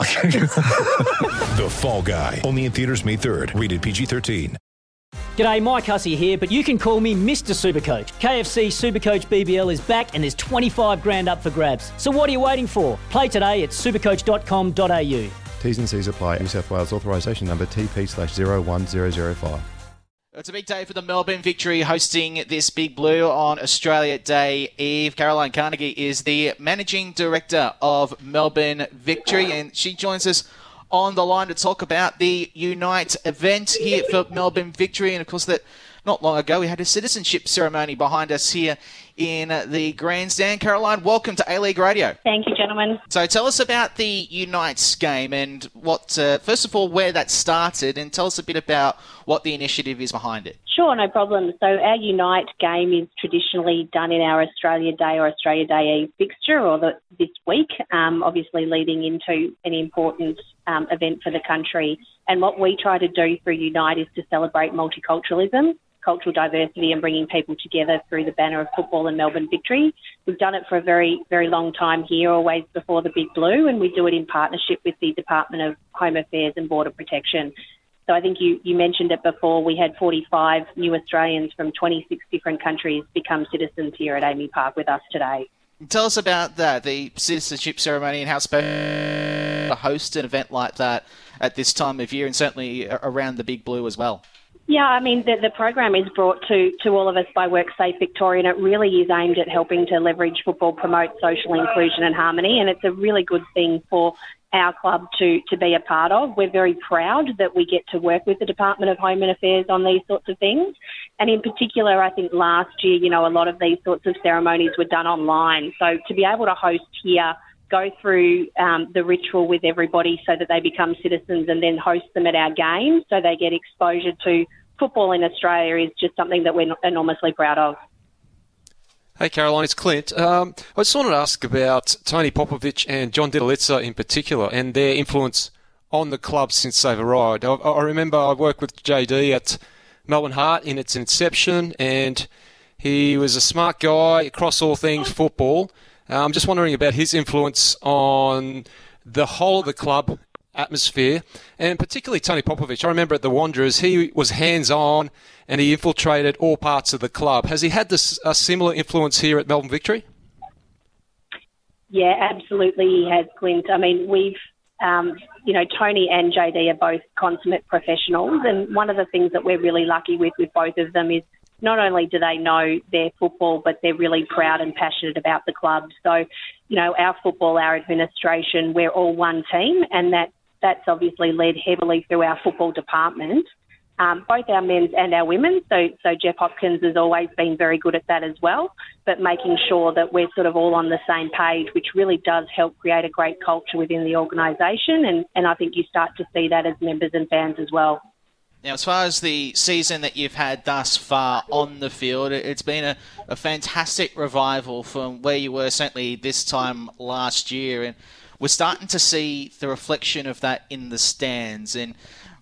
The Fall Guy. Only in theaters May 3rd. Rated PG-13. G'day, Mike Hussey here, but you can call me Mr. Supercoach. KFC Supercoach BBL is back and there's $25,000 up for grabs. So what are you waiting for? Play today at supercoach.com.au. T's and C's apply. New South Wales authorisation number TP/01005. It's a big day for the Melbourne Victory hosting this Big Blue on Australia Day Eve. Caroline Carnegie is the Managing Director of Melbourne Victory and she joins us on the line to talk about the Unite event here for Melbourne Victory. And, of course, that not long ago we had a citizenship ceremony behind us here in the grandstand. Caroline, welcome to A-League Radio. Thank you, gentlemen. So tell us about the Unite game and what, first of all, where that started, and tell us a bit about what the initiative is behind it. Sure, no problem. So our Unite game is traditionally done in our Australia Day or Australia Day Eve fixture or this week, obviously leading into an important event for the country. And what we try to do through Unite is to celebrate multiculturalism, cultural diversity, and bringing people together through the banner of football and Melbourne Victory. We've done it for a very, very long time here, always before the Big Blue, and we do it in partnership with the Department of Home Affairs and Border Protection. So I think you mentioned it before, we had 45 new Australians from 26 different countries become citizens here at AAMI Park with us today. Tell us about that, the citizenship ceremony, and how special to host an event like that at this time of year, and certainly around the Big Blue as well. Yeah, I mean, the program is brought to all of us by WorkSafe Victoria, and it really is aimed at helping to leverage football, promote social inclusion and harmony, and it's a really good thing for our club to be a part of. We're very proud that we get to work with the Department of Home Affairs on these sorts of things. And in particular, I think last year, a lot of these sorts of ceremonies were done online. So to be able to host here, go through the ritual with everybody so that they become citizens, and then host them at our game so they get exposure to football in Australia is just something that we're enormously proud of. Hey, Caroline, it's Clint. I just wanted to ask about Tony Popovic and John Didulica in particular and their influence on the club since they've arrived. I remember I worked with JD at Melbourne Heart in its inception, and he was a smart guy across all things football. I'm just wondering about his influence on the whole of the club atmosphere, and particularly Tony Popovic. I remember at the Wanderers, he was hands-on and he infiltrated all parts of the club. Has he had a similar influence here at Melbourne Victory? Yeah, absolutely he has, Clint. I mean, we've, Tony and JD are both consummate professionals, and one of the things that we're really lucky with both of them is not only do they know their football, but they're really proud and passionate about the club. So, our football, our administration, we're all one team, and that's obviously led heavily through our football department, both our men's and our women's. So Jeff Hopkins has always been very good at that as well, but making sure that we're sort of all on the same page, which really does help create a great culture within the organisation, and I think you start to see that as members and fans as well. Now, as far as the season that you've had thus far on the field, it's been a fantastic revival from where you were certainly this time last year. And we're starting to see the reflection of that in the stands and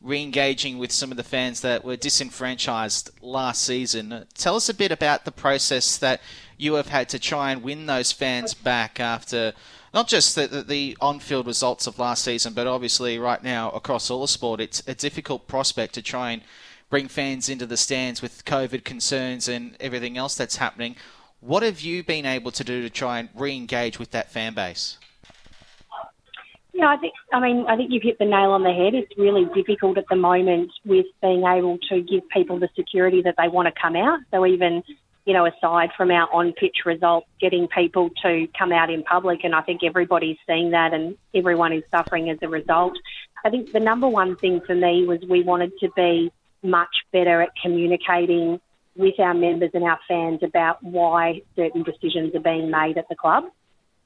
re-engaging with some of the fans that were disenfranchised last season. Tell us a bit about the process that you have had to try and win those fans back after not just the on-field results of last season, but obviously right now across all the sport, it's a difficult prospect to try and bring fans into the stands with COVID concerns and everything else that's happening. What have you been able to do to try and re-engage with that fan base? Yeah, I think you've hit the nail on the head. It's really difficult at the moment with being able to give people the security that they want to come out. So even aside from our on-pitch results, getting people to come out in public, and I think everybody's seeing that and everyone is suffering as a result. I think the number one thing for me was we wanted to be much better at communicating with our members and our fans about why certain decisions are being made at the club.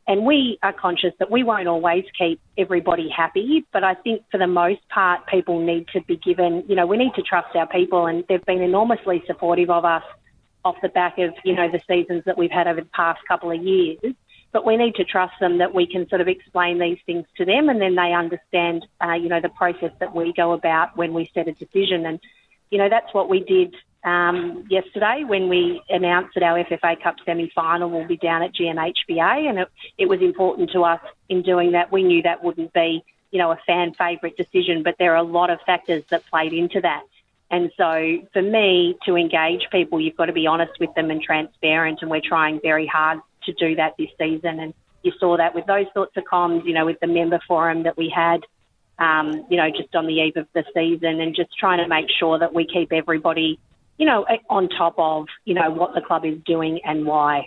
And we are conscious that we won't always keep everybody happy, but I think for the most part, people need to be given, you know, we need to trust our people, and they've been enormously supportive of us off the back of, you know, the seasons that we've had over the past couple of years. But we need to trust them that we can sort of explain these things to them, and then they understand, you know, the process that we go about when we set a decision. And, you know, that's what we did yesterday when we announced that our FFA Cup semi-final will be down at GMHBA, and it was important to us in doing that. We knew that wouldn't be, you know, a fan favourite decision, but there are a lot of factors that played into that. And so for me, to engage people, you've got to be honest with them and transparent, and we're trying very hard to do that this season. And you saw that with those sorts of comms, you know, with the member forum that we had, you know, just on the eve of the season, and just trying to make sure that we keep everybody, you know, on top of, you know, what the club is doing and why.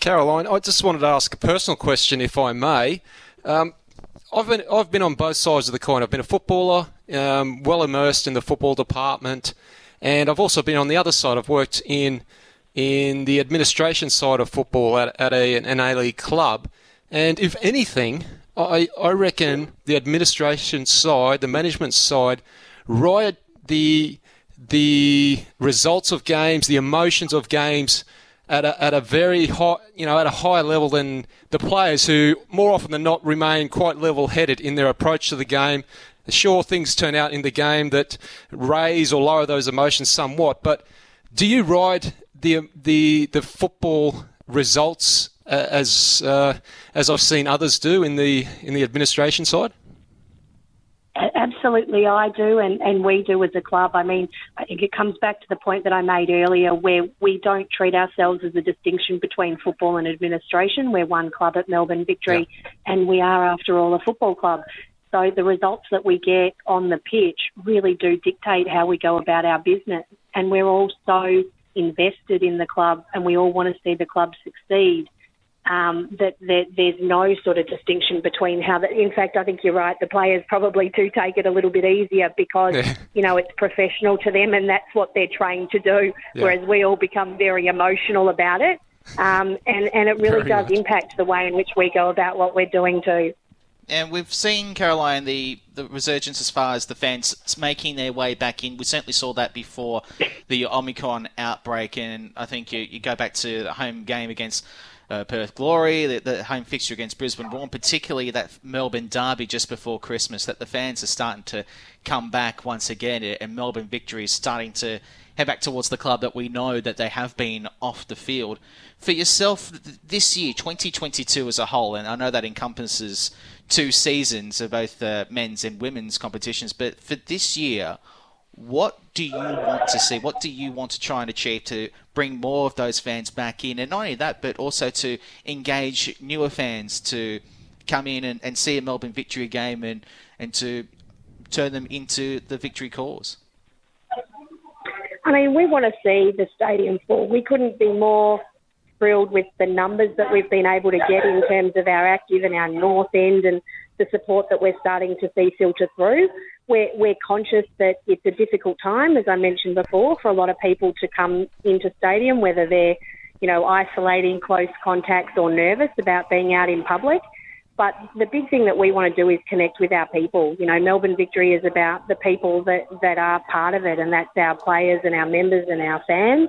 Caroline, I just wanted to ask a personal question, if I may. I've been on both sides of the coin. I've been a footballer, well immersed in the football department, and I've also been on the other side. I've worked in the administration side of football at an A-League club, and if anything, I reckon the administration side, the management side, riot the results of games, the emotions of games at a very high, you know, at a higher level than the players, who more often than not remain quite level-headed in their approach to the game. Sure, things turn out in the game that raise or lower those emotions somewhat, but do you ride the football results as I've seen others do in the administration side? Absolutely, I do, and we do as a club. I mean, I think it comes back to the point that I made earlier, where we don't treat ourselves as a distinction between football and administration. We're one club at Melbourne Victory, and we are, after all, a football club. So the results that we get on the pitch really do dictate how we go about our business, and we're all so invested in the club, and we all want to see the club succeed. That there's no sort of distinction between how that. In fact, I think you're right. The players probably do take it a little bit easier because, you know, it's professional to them, and that's what they're trained to do. Yeah. Whereas we all become very emotional about it, and it really does impact the way in which we go about what we're doing too. And we've seen, Caroline, the resurgence as far as the fans making their way back in. We certainly saw that before the Omicron outbreak, and I think you go back to the home game against Perth Glory, the home fixture against Brisbane, and particularly that Melbourne derby just before Christmas, that the fans are starting to come back once again, and Melbourne Victory is starting to head back towards the club that we know that they have been off the field. For yourself, this year, 2022 as a whole, and I know that encompasses two seasons of both the men's and women's competitions, but for this year, what do you want to see? What do you want to try and achieve to bring more of those fans back in? And not only that, but also to engage newer fans to come in and see a Melbourne Victory game and to turn them into the Victory cause? I mean, we want to see the stadium full. We couldn't be more thrilled with the numbers that we've been able to get in terms of our active and our north end and the support that we're starting to see filter through. We're conscious that it's a difficult time, as I mentioned before, for a lot of people to come into stadium, whether they're, you know, isolating close contacts or nervous about being out in public. But the big thing that we want to do is connect with our people. You know, Melbourne Victory is about the people that are part of it, and that's our players and our members and our fans.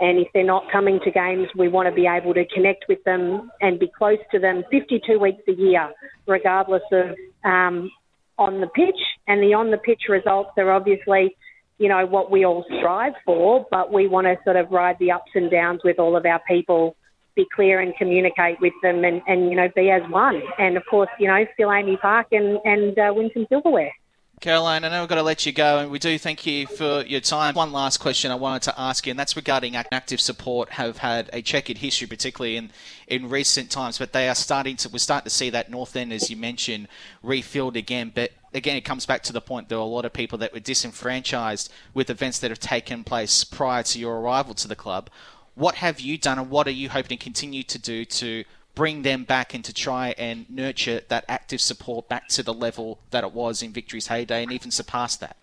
And if they're not coming to games, we want to be able to connect with them and be close to them 52 weeks a year, regardless of on the pitch. And the on the pitch results are obviously, you know, what we all strive for, but we want to sort of ride the ups and downs with all of our people, be clear and communicate with them and you know, be as one. And, of course, you know, still AAMI Park and win some silverware. Caroline, I know we've got to let you go, and we do thank you for your time. One last question I wanted to ask you, and that's regarding active support have had a checkered history, particularly in recent times, but they are we're starting to see that north end, as you mentioned, refilled again. But again, it comes back to the point there are a lot of people that were disenfranchised with events that have taken place prior to your arrival to the club. What have you done, and what are you hoping to continue to do to bring them back and to try and nurture that active support back to the level that it was in Victory's heyday and even surpass that?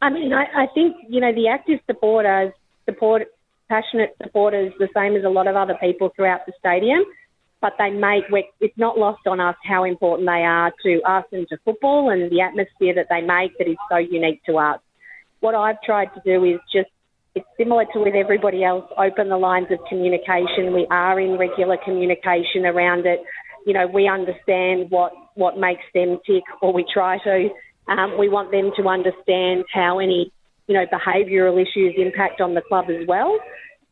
I mean, I think, you know, the active supporters support passionate supporters, the same as a lot of other people throughout the stadium, but it's not lost on us how important they are to us and to football and the atmosphere that they make that is so unique to us. What I've tried to do is just, it's similar to with everybody else, open the lines of communication. We are in regular communication around it. You know, we understand what makes them tick, or we try to. We want them to understand how any, behavioural issues impact on the club as well.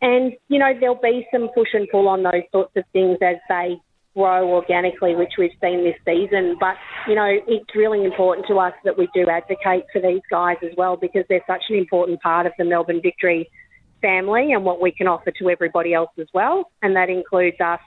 And, there'll be some push and pull on those sorts of things as they grow organically, which we've seen this season. But, it's really important to us that we do advocate for these guys as well, because they're such an important part of the Melbourne Victory family and what we can offer to everybody else as well. And that includes us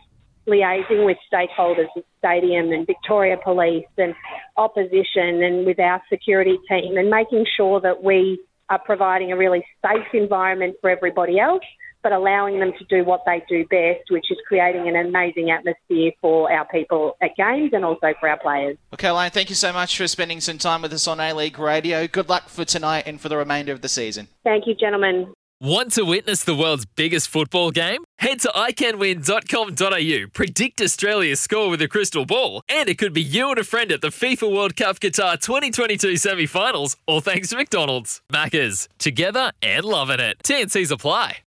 liaising with stakeholders at stadium and Victoria Police and opposition and with our security team, and making sure that we are providing a really safe environment for everybody else, but allowing them to do what they do best, which is creating an amazing atmosphere for our people at games and also for our players. Well, Caroline, thank you so much for spending some time with us on A-League Radio. Good luck for tonight and for the remainder of the season. Thank you, gentlemen. Want to witness the world's biggest football game? Head to iCanWin.com.au, predict Australia's score with a crystal ball, and it could be you and a friend at the FIFA World Cup Qatar 2022 semi-finals, all thanks to McDonald's. Maccas, together and loving it. TNCs apply.